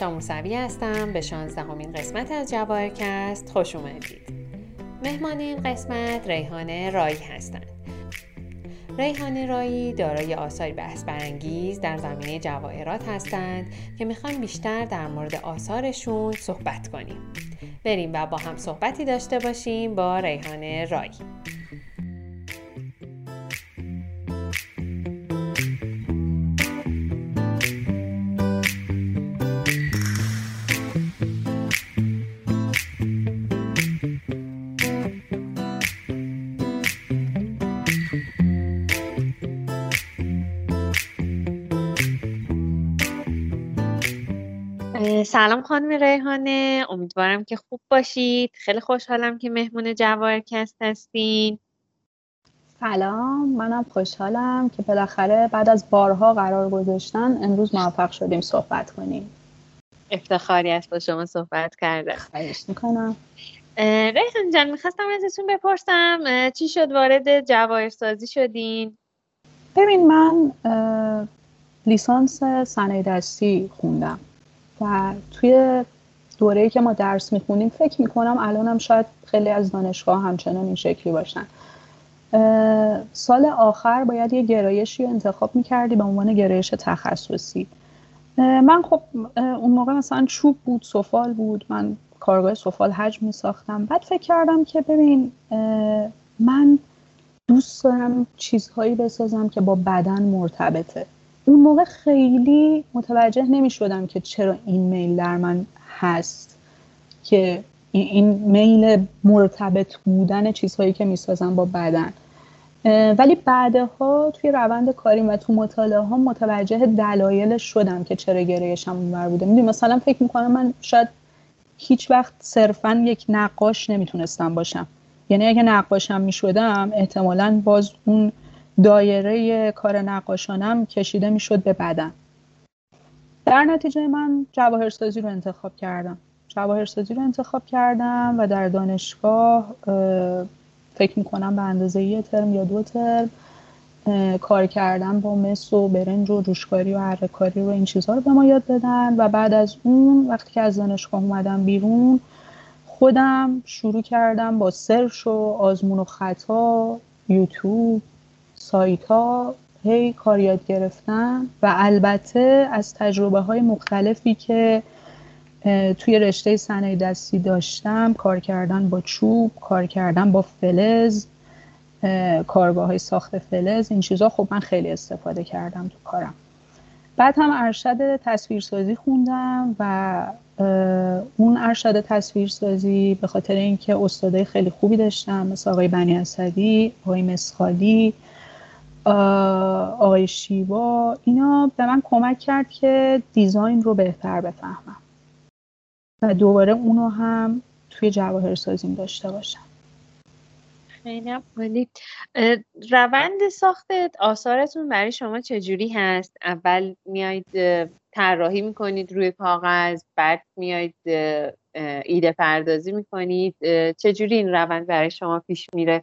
شاموسوی هستم. به 16مین قسمت از جواهرکاست خوش اومدید. مهمان این قسمت ریحانه رای هستند. ریحانه رای دارای آثار بحث برانگیز در زمینه جواهرات هستند که میخوایم بیشتر در مورد آثارشون صحبت کنیم. بریم و با هم صحبتی داشته باشیم با ریحانه رای. سلام خانم ریحانه، امیدوارم که خوب باشید. خیلی خوشحالم که مهمون جواهرکاست هستین. سلام، منم خوشحالم که بالاخره بعد از بارها قرار گذاشتن امروز موفق شدیم صحبت کنیم. افتخاری است با شما صحبت کرده. خواهش میکنم. ریحانه جان، میخواستم ازتون بپرسم چی شد وارد جواهرسازی شدین؟ ببین، من لیسانس صنایع دستی خوندم و توی دوره‌ای که ما درس می‌خونیم فکر می‌کنم الانم شاید خیلی از دانشگاه همچنان این شکلی باشن. سال آخر باید یه گرایشی انتخاب می‌کردی به عنوان گرایش تخصصی. من خب اون موقع مثلا چوب بود، سفال بود، من کارگاه سفال حجم می‌ساختم. بعد فکر کردم که ببین من دوست دارم چیزهایی بسازم که با بدن مرتبطه. اون موقع خیلی متوجه نمی شدم که چرا این میل در من هست، که این میل مرتبط بودن چیزهایی که می سازم با بدن. ولی بعدها توی روند کاریم و تو مطالعه ها متوجه دلایل شدم که چرا گرایشم اونور بوده. میدونی مثلا فکر میکنم من شاید هیچ وقت صرفا یک نقاش نمیتونستم باشم. یعنی اگه نقاشم می شدم احتمالاً باز اون دایره کار نقاشانم کشیده میشد به بدن. در نتیجه من جواهرسازی رو انتخاب کردم. و در دانشگاه فکر میکنم به اندازه 1 ترم یا 2 ترم کار کردم با مس و برنج و جوشکاری و اره‌کاری و این چیزها رو به ما یاد دادن و بعد از اون وقتی که از دانشگاه اومدم بیرون خودم شروع کردم با سرچ و آزمون و خطا، یوتیوب، سایت ها هی کار یاد گرفتم و البته از تجربه های مختلفی که توی رشته صنایع دستی داشتم، کار کردن با چوب، کار کردن با فلز، کارگاه های ساخت فلز، این چیزها خب من خیلی استفاده کردم تو کارم. بعد هم ارشد تصویرسازی خوندم و اون ارشد تصویرسازی به خاطر اینکه استادای خیلی خوبی داشتم مثل آقای بنی اسدی، آقای مسخالی، آقای شیوا، اینا به من کمک کرد که دیزاین رو بهتر بفهمم و دوباره اونو هم توی جواهرسازیم داشته باشم. خیلی عالی. روند ساخت آثارتون برای شما چجوری هست؟ اول میایید طراحی میکنید روی کاغذ، بعد میایید ایده پردازی میکنید؟ چجوری این روند برای شما پیش میره؟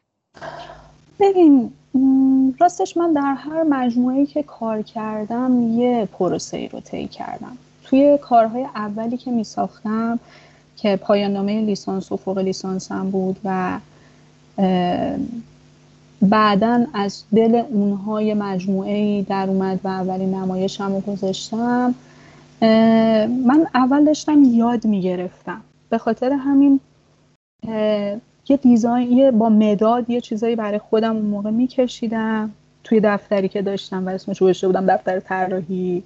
ببین راستش من در هر مجموعه‌ای که کار کردم یه پروسه‌ای رو طی کردم. توی کارهای اولی که می ساختم که پایان نامه لیسانس و فوق لیسانسم بود و بعداً از دل اونها یه مجموعه‌ای در اومد و اولین نمایشم رو گذاشتم، من اول داشتم یاد می گرفتم. به خاطر همین یه دیزاین با مداد یه چیزایی برای خودم اون موقع می‌کشیدم توی دفتری که داشتم و اسمش رو گذاشته بودم دفتر طراحی،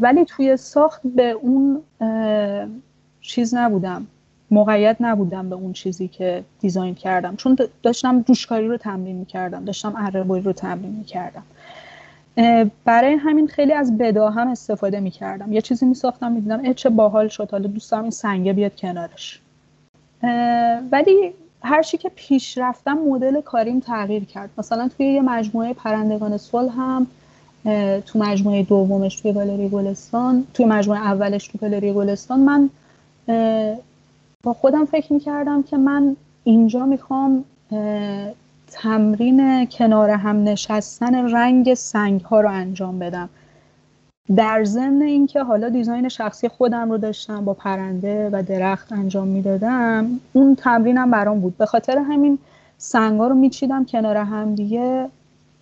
ولی توی ساخت به اون چیز نبودم، مقید نبودم به اون چیزی که دیزاین کردم، چون داشتم جوشکاری رو تمرین می‌کردم، داشتم اره‌بری رو تمرین می‌کردم. برای همین خیلی از بداهم استفاده می‌کردم. یه چیزی می‌ساختم می‌دیدم چه باحال شد، حالا دوست دارم این سنگه بیاد کنارش. ولی هرچی که پیش رفتم مدل کاریم تغییر کرد. مثلا توی یه مجموعه پرندگان صلح هم تو مجموعه دومش توی گالری گلستان، توی مجموعه اولش توی گالری گلستان، من با خودم فکر میکردم که من اینجا میخوام تمرین کنار هم نشستن رنگ سنگ ها رو انجام بدم. در ضمن اینکه حالا دیزاین شخصی خودم رو داشتم با پرنده و درخت انجام میدادم، اون تمرینم برام بود. به خاطر همین سنگا رو میچیدم کنار هم دیگه،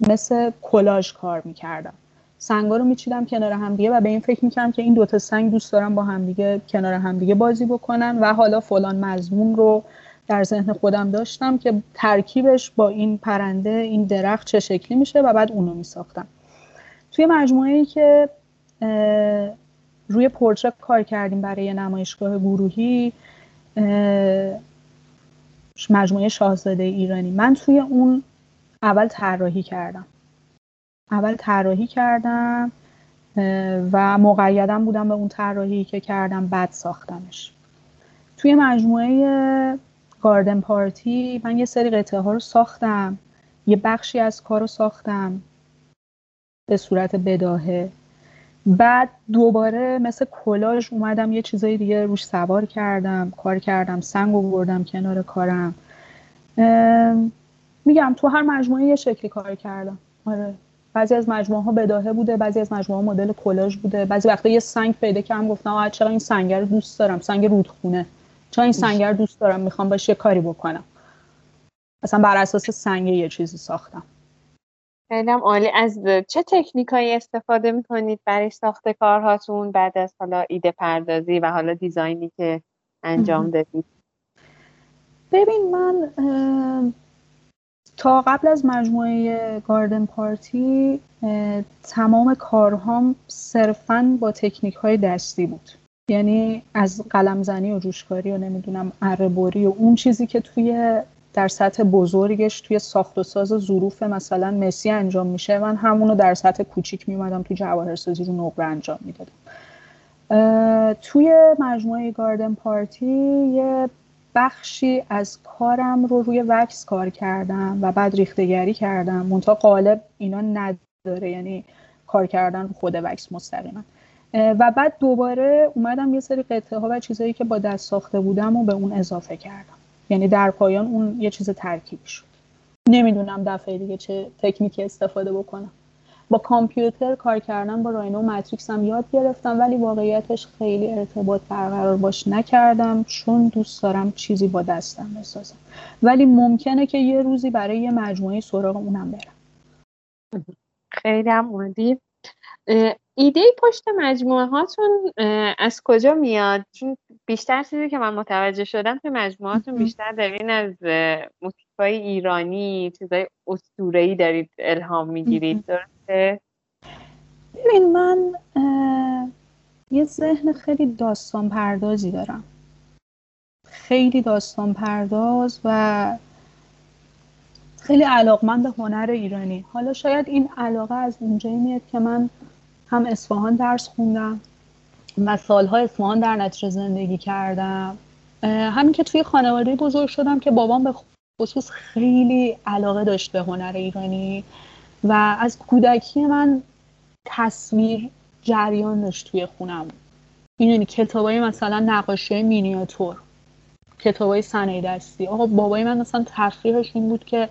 مثل کلاژ کار میکردم. سنگا رو میچیدم کنار هم دیگه و به این فکر میکردم که این دوتا سنگ دوست دارم با هم دیگه کنار هم دیگه بازی بکنن و حالا فلان مضمون رو در ذهن خودم داشتم که ترکیبش با این پرنده، این درخت چه شکلی میشه و بعد اونو میساختم. توی مجموعه‌ای که روی پورتره کار کردیم برای نمایشگاه گروهی، مجموعه شاهزاده ایرانی، من توی اون اول طراحی کردم و مقیدم بودم به اون طراحی که کردم، بعد ساختمش. توی مجموعه گاردن پارتی من یه سری قطعه ها رو ساختم، یه بخشی از کار رو ساختم به صورت بداهه، بعد دوباره مثل کلاژ اومدم یه چیزای دیگه روش سوار کردم، کار کردم، سنگ رو بردم کنار کارم. میگم تو هر مجموعه یه شکلی کار کردم. آره، بعضی از مجموعه ها بداهه بوده، بعضی از مجموعه مدل کلاژ بوده، بعضی وقتا یه سنگ پیدا کردم گفتم آ چرا این سنگ رو دوست دارم، سنگ رودخونه، چرا این سنگ رو دوست دارم، میخوام باش یه کاری بکنم. اصلا بر اساس سنگ یه چیزی ساختم. خیلیم عالی. از چه تکنیکایی استفاده میکنید برای ساخت کارهاتون بعد از حالا ایده پردازی و حالا دیزاینی که انجام دادید؟ ببین، من تا قبل از مجموعه گاردن پارتی تمام کارهام صرفاً با تکنیک‌های دستی بود، یعنی از قلمزنی و جوشکاری و نمیدونم اره‌بری و اون چیزی که توی در سطح بزرگش توی ساخت و ساز ظروف مثلا مسی انجام میشه، من همونو در سطح کوچیک میومدم تو جواهرسازی رو نقره انجام میدادم. توی مجموعه گاردن پارتی یه بخشی از کارم رو روی وکس کار کردم و بعد ریختگری کردم، منتها قالب اینا نداره، یعنی کار کردن خود وکس مستقیما، و بعد دوباره اومدم یه سری قطعه ها و چیزایی که با دست ساخته بودم و به اون اضافه کردم، یعنی در پایان اون یه چیز ترکیبی شد. نمیدونم دفعه دیگه چه تکنیکی استفاده بکنم. با کامپیوتر کار کردن با راینو و متریکس هم یاد گرفتم، ولی واقعیتش خیلی ارتباط برقرار باش نکردم، چون دوست دارم چیزی با دستم بسازم، ولی ممکنه که یه روزی برای یه مجموعه سراغ اونم برم. خیلی هم موندی. ایده پشت مجموعه هاتون از کجا میاد؟ چون بیشتر چیزی که من متوجه شدم که مجموعهاتون بیشتر دارین از موتیفای ایرانی، چیزای اسطوره‌ای دارید الهام میگیرید، درسته؟ ببین، من یه ذهن خیلی داستان پردازی دارم، خیلی داستان پرداز و خیلی علاقمند به هنر ایرانی. حالا شاید این علاقه از اونجایی میاد که من هم اصفهان درس خوندم و سالها اصفهان در نتیجه زندگی کردم، همین که توی خانواده بزرگ شدم که بابام به خصوص خیلی علاقه داشت به هنر ایرانی و از کودکی من تصویر جریان داشت توی خونم. این کتابای مثلا نقاشی مینیاتور، کتابای صنایع دستی، آقا بابای من مثلا تفریحش این بود که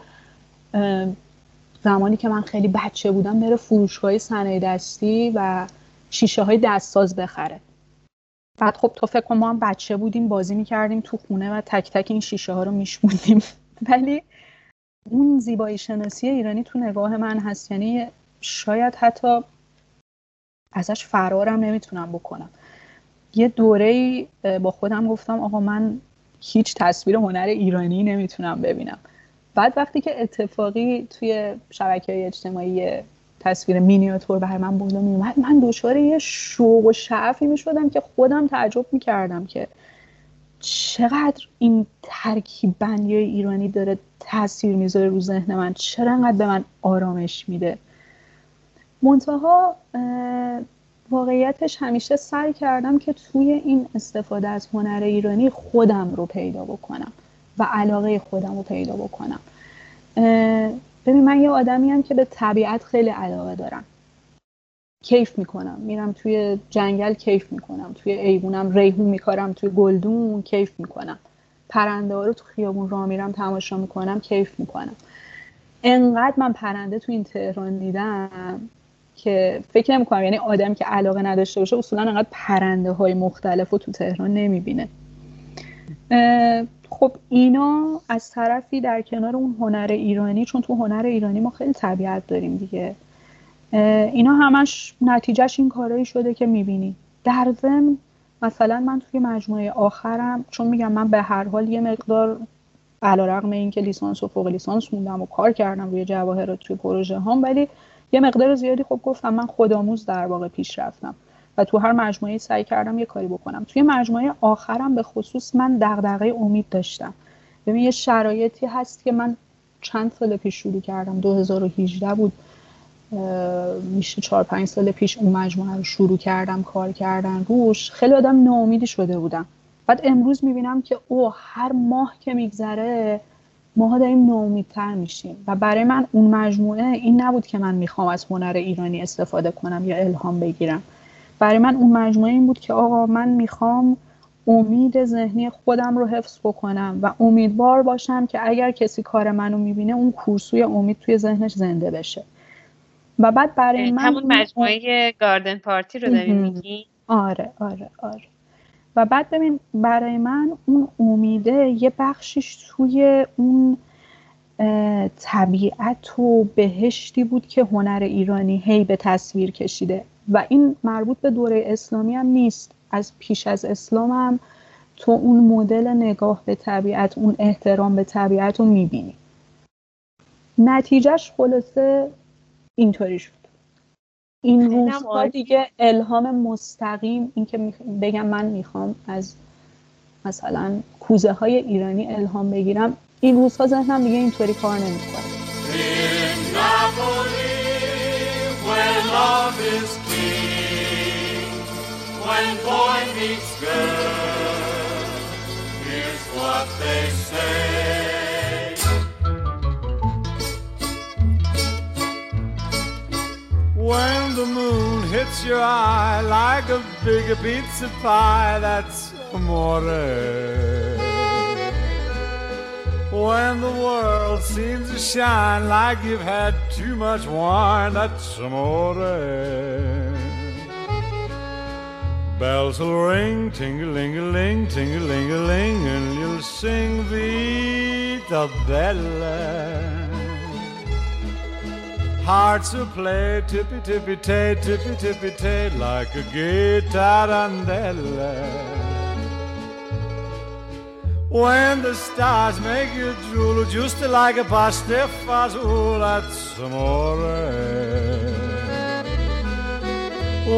زمانی که من خیلی بچه بودم بره فروشگاه صنایع دستی و شیشه های دستساز بخره. بعد خب تو فکر کنم ما هم بچه بودیم، بازی میکردیم تو خونه و تک تک این شیشه ها رو میشموندیم. ولی اون زیبایی شناسی ایرانی تو نگاه من هست، یعنی شاید حتی ازش فرارم نمیتونم بکنم. یه دوره‌ای با خودم گفتم آقا من هیچ تصویر هنر ایرانی نمیتونم ببینم. بعد وقتی که اتفاقی توی شبکه‌های اجتماعی تصویر مینیاتور برای من بالا میومد، من دچار یه شوق و شعفی میشدم که خودم تعجب میکردم که چقدر این ترکیب بندی ایرانی داره تاثیر میذاره رو ذهن من، چرا انقدر به من آرامش میده. منتها واقعیتش همیشه سعی کردم که توی این استفاده از هنر ایرانی خودم رو پیدا بکنم و علاقه خودم رو پیدا بکنم. ببین، من یه آدمیم که به طبیعت خیلی علاقه دارم، کیف میکنم، میرم توی جنگل کیف میکنم، توی ایوونم ریحون میکارم، توی گلدون کیف میکنم، پرنده ها رو تو خیابون راه میرم تماشا میکنم، کیف میکنم. انقدر من پرنده تو این تهران دیدم که فکر نمی کنم، یعنی آدمی که علاقه نداشته باشه اصولا انقدر پرنده های مختلف رو تو تهران نمیبینه. خب اینا از طرفی در کنار اون هنر ایرانی، چون تو هنر ایرانی ما خیلی طبیعت داریم دیگه، اینا همش نتیجهش این کارایی شده که میبینی. در ضمن مثلا من توی مجموعه آخرم، چون میگم من به هر حال یه مقدار علیرغم این که لیسانس و فوق لیسانس موندم و کار کردم روی جواهرات توی پروژه هام، ولی یه مقدار زیادی خب گفتم من خودآموز در واقع پیش رفتم و تو هر مجموعه سعی کردم یه کاری بکنم. توی مجموعه آخرم به خصوص من دغدغه امید داشتم. ببین یه شرایطی هست که من چند سال پیش شروع کردم، 2018 بود، میشه 4-5 سال پیش اون مجموعه رو شروع کردم کار کردن روش. خیلی آدم ناامیدی شده بودم، بعد امروز میبینم که هر ماه که میگذره ماها داریم ناامیدتر میشیم و برای من اون مجموعه این نبود که من میخوام از هنر ایرانی استفاده کنم یا الهام بگیرم. برای من اون مجموعه این بود که آقا من میخوام امید ذهنی خودم رو حفظ بکنم و امیدوار باشم که اگر کسی کار منو میبینه اون کورسوی امید توی ذهنش زنده بشه. و بعد برای من همون مجموعه گاردن پارتی رو داری میگی؟ آره. و بعد ببین برای من اون امیده یه بخشش توی اون طبیعت و بهشتی بود که هنر ایرانی هی به تصویر کشیده و این مربوط به دوره اسلامی هم نیست، از پیش از اسلام هم تو اون مدل نگاه به طبیعت، اون احترام به طبیعت رو میبینی. نتیجهش خلاصه اینطوری شد. این روزها دیگه الهام مستقیم، این که بگم من میخوام از مثلا کوزه های ایرانی الهام بگیرم، این روزها ذهنم دیگه اینطوری کار نمیکنه. When the moon hits your eye like a big pizza pie, that's amore. When the world seems to shine like you've had too much wine, that's amore. Bells will ring, ting-a-ling-a-ling, ting-a-ling-a-ling, and you'll sing Vita Bella. Hearts will play tippy-tippy-tay, tippy-tippy-tay, like a gay tarantella. When the stars make you drool, just like a pastifazool at Samore.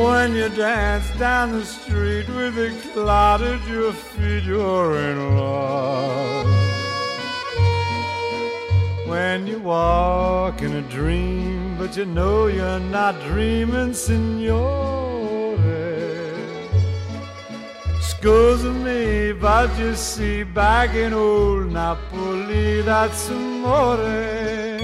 When you dance down the street with a cloud at your feet, you're in love. When you walk in a dream, but you know you're not dreaming, signore. Excuse me, but you see, back in old Napoli, that's amore. When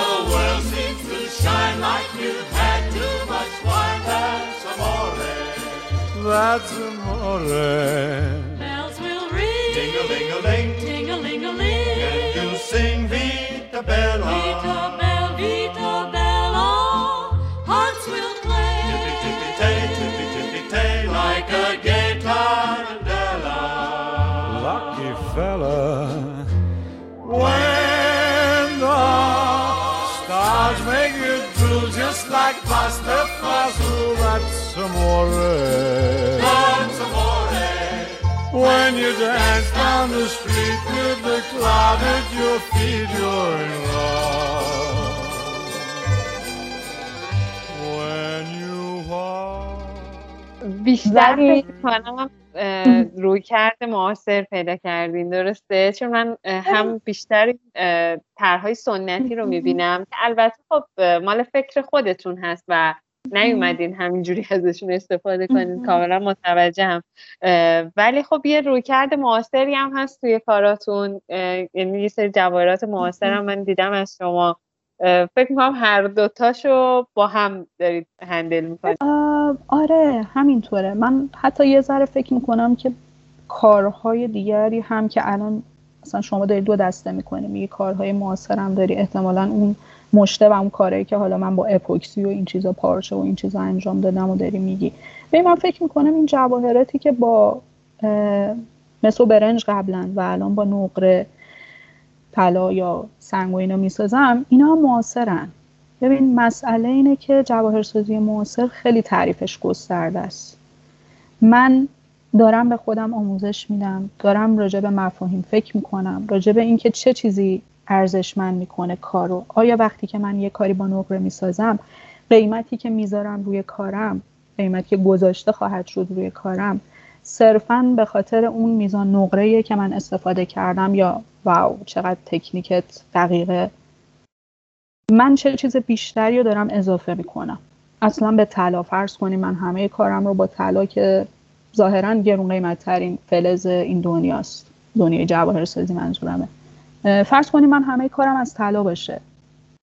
the world seems to shine like you've had too much wine, that's amore. That's amore. Bells will ring, ting-a-ling-a-ling, ting-a-ling-a-ling, and you'll sing Vita Bella, Vita Bella, Vita Bella. Hearts will play, tippy-tippy-tay, tippy-tippy-tay, like a gay tarantella. Lucky fella. When the stars make you drool, just like pasta fazool, that's amore. That's amore. When you dance down the street with the cloud at your feet, you're in love. When you walk. بیشتر می‌کنم. روی کرده معاصر پیدا کردین، درسته؟ چون من هم بیشتر طرح‌های سنتی رو میبینم که البته خب مال فکر خودتون هست و نیومدین همینجوری ازشون استفاده کنین، کاملا متوجهم، ولی خب یه روی کرده معاصری هم هست توی کاراتون، یعنی یه سری جواهرات معاصر هم من دیدم از شما فکر میکنم هر دوتاشو با هم دارید هندل میکنید. آره همینطوره. من حتی یه ذره فکر میکنم که کارهای دیگری هم که الان مثلا شما داری دو دسته میکنی، میگه کارهای معاصر هم داری، احتمالا اون مشته و اون کارهایی که حالا من با اپوکسی و این چیزا پارچه و این چیزا انجام دادم و داری میگی. ببین من فکر میکنم این جواهراتی که با مسو برنج قبلا و الان با نقره طلا یا سنگ و اینا میسازم، اینا معاصرن. ببین مسئله اینه که جواهرسازی معاصر خیلی تعریفش گسترده است. من دارم به خودم آموزش میدم، دارم راجع به مفاهیم فکر میکنم، راجع به این که چه چیزی ارزشمند میکنه کارو. آیا وقتی که من یه کاری با نقره میسازم، قیمتی که میذارم روی کارم، قیمتی که گذاشته خواهد شد روی کارم، صرفاً به خاطر اون میزان نقره‌ای که من استفاده کردم یا واو چقدر تکنیکت دقیقه، من چه چیز بیشتری رو دارم اضافه میکنم؟ اصلا به طلا فرض کنیم من همه کارم رو با طلا که ظاهراً گرون قیمت‌ترین فلز این دنیاست، دنیای جواهرسازی منظورمه، فرض کنیم من همه کارم از طلا باشه،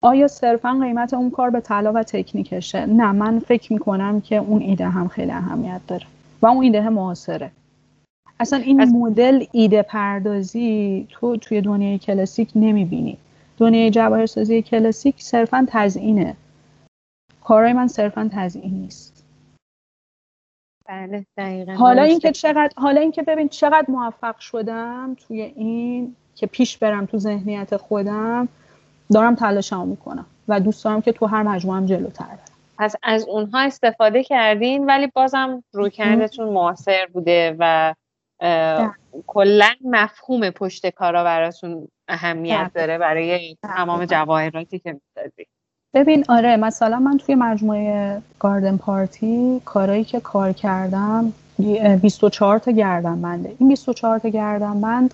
آیا صرفاً قیمت اون کار به طلا و تکنیکشه؟ نه، من فکر میکنم که اون ایده هم خیلی اهمیت داره و اون ایده معاصره. اصلا این مدل ایده پردازی توی دنیای کلاسیک نمیبینی. دنیای جواهرسازی کلاسیک صرفاً تزیینه. کارای من صرفاً تزیین نیست. بله دقیقاً. حالا اینکه ببین چقدر موفق شدم توی این که پیش برم تو ذهنیت خودم، دارم تلاشمو میکنم و دوست دارم که تو هر مجموعه‌ام جلوتر برم. پس از اونها استفاده کردین ولی بازم رویکردتون معاصر بوده و کلا مفهوم پشت کارا براتون اهمیت داره برای تمام جواهراتی که می‌سازید. ببین آره، مثلا من توی مجموعه گاردن پارتی کارایی که کار کردم 24 تا گردنبنده. این 24 تا گردنبند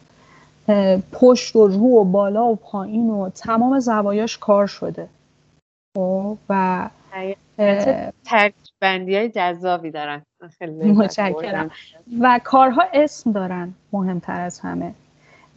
پشت و رو و بالا و پایین و تمام زوایاش کار شده و ترکیب‌بندی‌های جذابی دارن. متشکرم. و کارها اسم دارن مهمتر از همه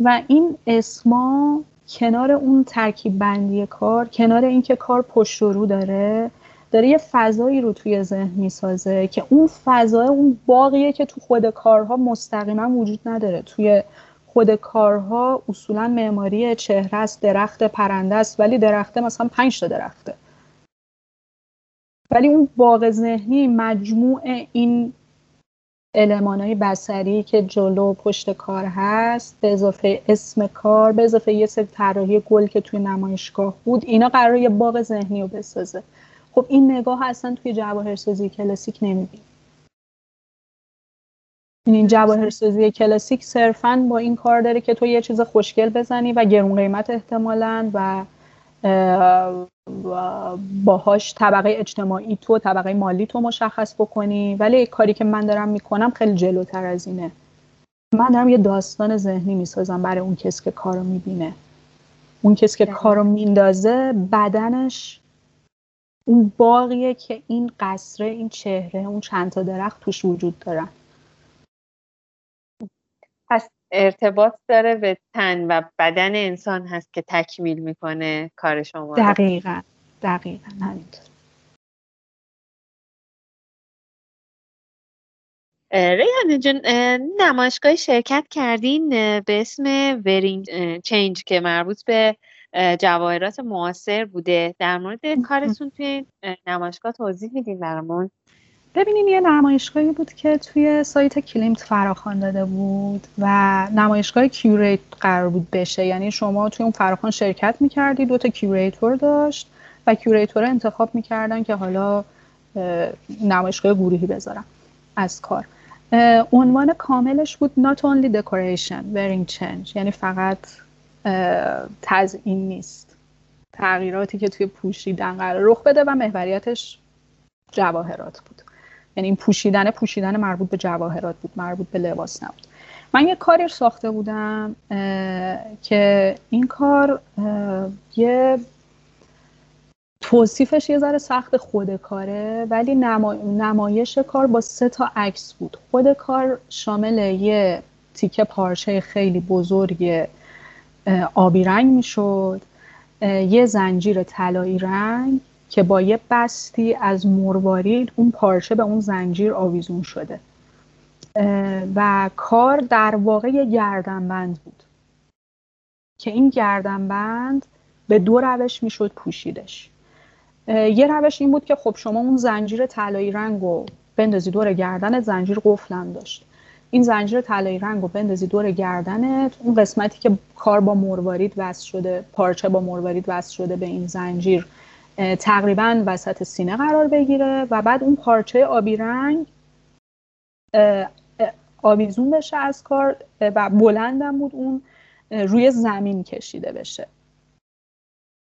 و این اسما کنار اون ترکیب‌بندی کار، کنار این که کار پشت و رو داره یه فضایی رو توی ذهن میسازه که اون فضا اون باقیه که تو خود کارها مستقیما وجود نداره. توی خود کارها اصولا معماری چهره است، درخت پرنده است، ولی درخته مثلا 5 تا درخته، ولی اون باغ ذهنی مجموع این المان‌های بصری که جلو پشت کار هست به اضافه اسم کار، به اضافه یه سری طراحی گل که توی نمایشگاه بود، اینا قراره یه باغ ذهنی رو بسازه. خب این نگاه اصلا توی جواهرسازی کلاسیک نمی‌بینی. این جواهرسازی کلاسیک صرفاً با این کار داره که تو یه چیز خوشگل بزنی و گرون قیمت احتمالاً و باهاش طبقه اجتماعی تو، طبقه مالی تو مشخص بکنی، ولی کاری که من دارم میکنم خیلی جلوتر از اینه. من دارم یه داستان ذهنی میسازم برای اون کسی که کارو میبینه. اون کسی که کارو میندازه بدنش اون باقیه که این قصره، این چهره، اون چند تا درخت توش وجود دارن. پس ارتباط داره به تن و بدن انسان هست که تکمیل میکنه کار شما. دقیقاً همینطور. ریحانه جون نمایشگاه شرکت کردین به اسم Wearing Change که مربوط به جواهرات معاصر بوده. در مورد کارتون توی نمایشگاه توضیح میدین برامون؟ ببینین یه نمایشگاهی بود که توی سایت کلیمت فراخوان داده بود و نمایشگاه کیوریت قرار بود بشه، یعنی شما توی اون فراخوان شرکت میکردی، 2 تا کیوریتور داشت و کیوریتور انتخاب میکردن که حالا نمایشگاه گروهی بذارن از کار. عنوان کاملش بود Not Only Decoration, Wearing Change، یعنی فقط تزیین نیست، تغییراتی که توی پوشیدن قرار رخ بده و محوریتش جواهرات بود. یعنی این پوشیدن مربوط به جواهرات بود، مربوط به لباس نبود. من یه کاری ساخته بودم که این کار یه توصیفش یه ذره سخت خودکاره، ولی نمایش کار با 3 تا عکس بود. خود کار شامل یه تیکه پارچه خیلی بزرگ آبی رنگ میشد، یه زنجیر طلایی رنگ که با یه بستی از مروارید اون پارچه به اون زنجیر آویزون شده و کار در واقع یه گردنبند بود که این گردنبند به دو روش میشد پوشیدش. یه روش این بود که خب شما اون زنجیر طلایی رنگو بندازی دور گردنت، زنجیر قفلم داشت، این زنجیر طلایی رنگو بندازی دور گردنت، اون قسمتی که کار با مروارید وصل شده، پارچه با مروارید وصل شده به این زنجیر تقریبا وسط سینه قرار بگیره و بعد اون پارچه آبی رنگ آویزون بشه از کار و بلندم بود اون روی زمین کشیده بشه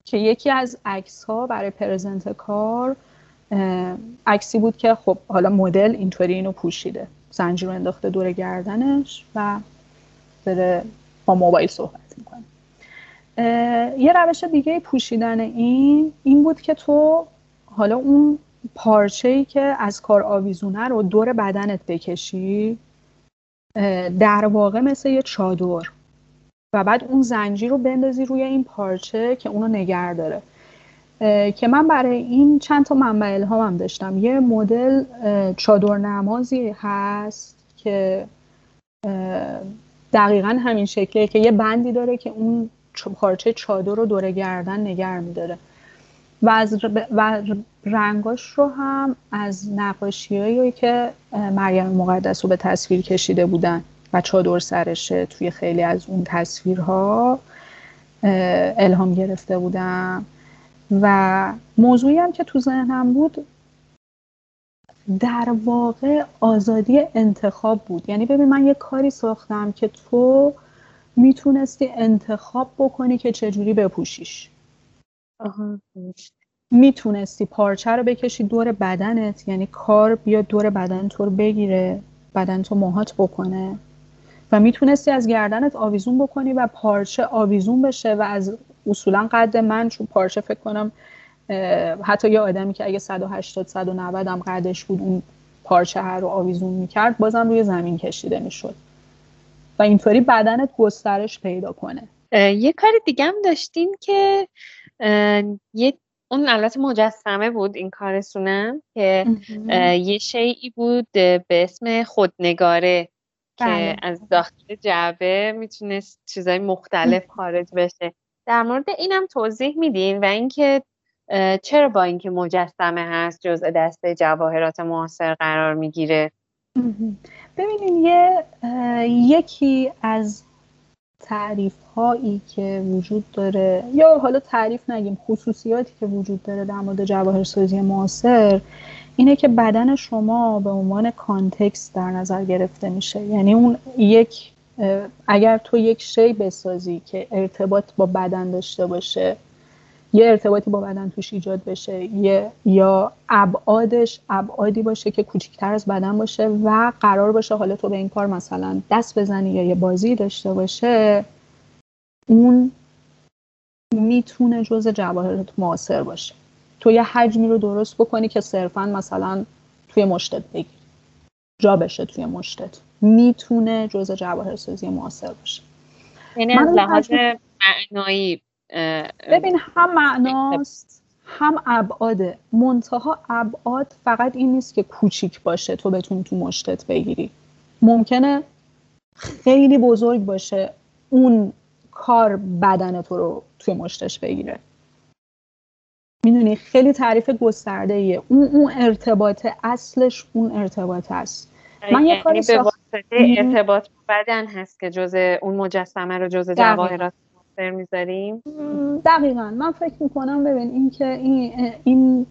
که یکی از عکس ها برای پرزنت کار عکسی بود که خب حالا مدل اینطوری اینو پوشیده، زنجیر رو انداخته دور گردنش و داره با موبایل صحبت میکنه. یه روش دیگه پوشیدن این بود که تو حالا اون پارچه‌ای که از کار آویزونه رو دور بدنت بکشی، در واقع مثل یه چادر، و بعد اون زنجیر رو بندازی روی این پارچه که اونو نگه داره. که من برای این چند تا منبع الهامم داشتم. یه مدل چادر نمازی هست که دقیقاً همین شکلیه که یه بندی داره که اون پارچه چادر رو دور گردن نگه می‌داره و رنگاش رو هم از نقاشی‌هایی که مریم مقدس رو به تصویر کشیده بودن و چادر سرشه توی خیلی از اون تصویرها الهام گرفته بودم. و موضوعی هم که تو ذهنم بود در واقع آزادی انتخاب بود. یعنی ببین، من یه کاری ساختم که تو میتونستی انتخاب بکنی که چجوری بپوشیش. میتونستی پارچه رو بکشی دور بدنت، یعنی کار بیا دور بدن تو رو بگیره، بدن تو موهات بکنه، و میتونستی از گردنت آویزون بکنی و پارچه آویزون بشه و از اصولا قد من، چون پارچه فکر کنم حتی یه آدمی که اگه 180 190 هم قدش بود اون پارچه هر رو آویزون میکرد بازم روی زمین کشیده میشد و اینطوری بدنت گسترش پیدا کنه. یه کار دیگه هم داشتیم که اون البته مجسمه بود این کارسونم که یه شیئی بود به اسم خودنگاره که از داخل جعبه میتونست چیزای مختلف خارج بشه. در مورد اینم توضیح میدین و اینکه چرا با اینکه مجسمه هست جزء دسته جواهرات معاصر قرار میگیره؟ ببینین، یکی از تعریف هایی که وجود داره، یا حالا تعریف نگیم، خصوصیاتی که وجود داره در مورد جواهرسازی معاصر اینه که بدن شما به عنوان کانتکست در نظر گرفته میشه. یعنی اون اگر تو یک شی بسازی که ارتباط با بدن داشته باشه، یه ارتباطی با بدن توش ایجاد بشه، یا ابعادش ابعادی باشه که کوچکتر از بدن باشه و قرار باشه حالا تو به این کار مثلا دست بزنی یا یه بازی داشته باشه، اون میتونه جزء جواهرات معاصر باشه. تو یه حجمی رو درست بکنی که صرفاً مثلا توی مشتت بگیری، جا بشه توی مشتت، میتونه جزء جواهرسازی معاصر باشه. یعنی از لحاظ معنایی ببین، هم معناست هم ابعاده، منتها ابعاد فقط این نیست که کوچیک باشه تو بتونی تو مشتت بگیری، ممکنه خیلی بزرگ باشه اون کار بدن تو رو توی مشتش بگیره. میدونی، خیلی تعریف گسترده ایه. اون ارتباط اصلش اون ارتباط است. من یه کاری به واسطه ارتباط بدن هست که جزء اون مجسمه رو جزء جواهرات میذاریم. دقیقاً. من فکر میکنم ببین اینکه این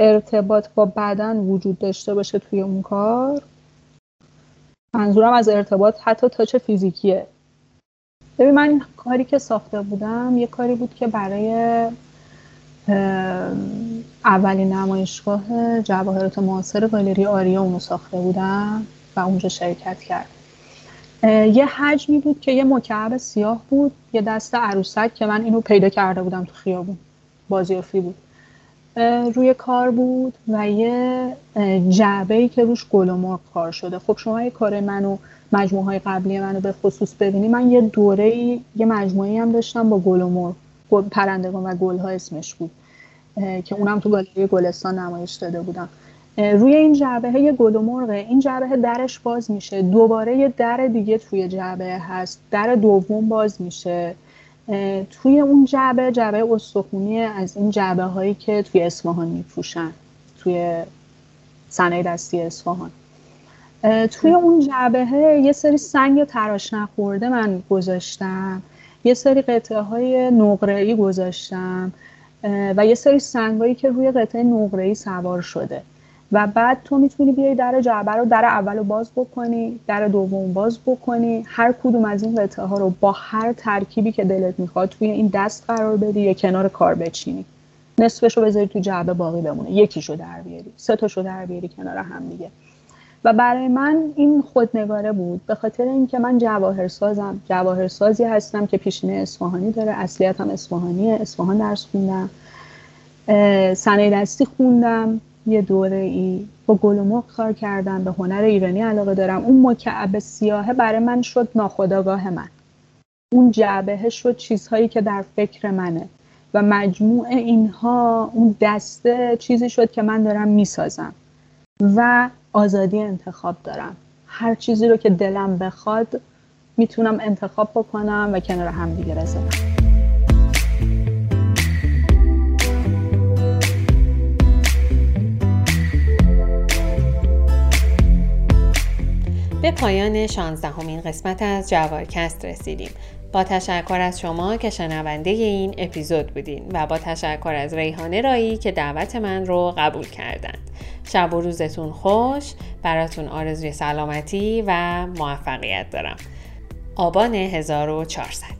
ارتباط با بدن وجود داشته باشه توی اون کار، منظورم از ارتباط حتی تاچ فیزیکیه. ببین، من کاری که ساخته بودم یه کاری بود که برای اولین نمایشگاه جواهرات معاصر گالری آریا اونو ساخته بودم و اونجا شرکت کرد. یه حجمی بود که یه مکعب سیاه بود، یه دست عروسک که من اینو پیدا کرده بودم تو خیابون، بازیافی بود، روی کار بود، و یه جعبه‌ای که روش گل و مرغ کار شده. خب شما یه کار منو، مجموعه‌های قبلی منو به خصوص ببینی، من یه دوره یه مجموعه‌ای هم داشتم با گل و مرغ پرندگان و گلها اسمش بود که اونم تو گالری گلستان نمایش داده بودم. روی این جعبه یه گل و مرغه، این جعبه درش باز میشه، دوباره یه در دیگه توی جعبه هست، در دوم باز میشه. توی اون جعبه استخونی از این جعبه هایی که توی اصفهان میفروشن، توی صنایع دستی اصفهان. توی اون جعبه یه سری سنگ تراش نخورده من گذاشتم، یه سری قطعه های نقره‌ای گذاشتم و یه سری سنگایی که روی قطعه نقره‌ای سوار شده و بعد تو میتونی بیای در جعبه رو، در اول رو باز بکنی، در دوم باز بکنی، هر کدوم از این قطعه ها رو با هر ترکیبی که دلت میخواد توی این دست قرار بدی یا کنار کار بچینی، نصفش رو بذاری تو جعبه باقی بمونه، یکیشو در بیاری، سه تاشو در بیاری کنار هم دیگه. و برای من این خودنگاره بود، به خاطر اینکه من جواهرسازم، جواهرسازی هستم که پیشینه اصفهانی داره، اصلیتم اصفهانیه، اصفهان درس خوندم، صنایع دستی خوندم یه دوره ای، با گل و مرغ کار کردم، به هنر ایرانی علاقه دارم. اون مکعب سیاه برای من شد ناخودآگاه من، اون جعبه شد چیزهایی که در فکر منه و مجموع اینها اون دسته چیزی شد که من دارم میسازم و آزادی انتخاب دارم، هر چیزی رو که دلم بخواد میتونم انتخاب بکنم و کنار هم دیگه بذارم. به پایان 16مین قسمت از جواهرکست رسیدیم. با تشکر از شما که شنونده این اپیزود بودین و با تشکر از ریحانه رایی که دعوت من رو قبول کردند. شب و روزتون خوش، براتون آرزوی سلامتی و موفقیت دارم. آبان 1400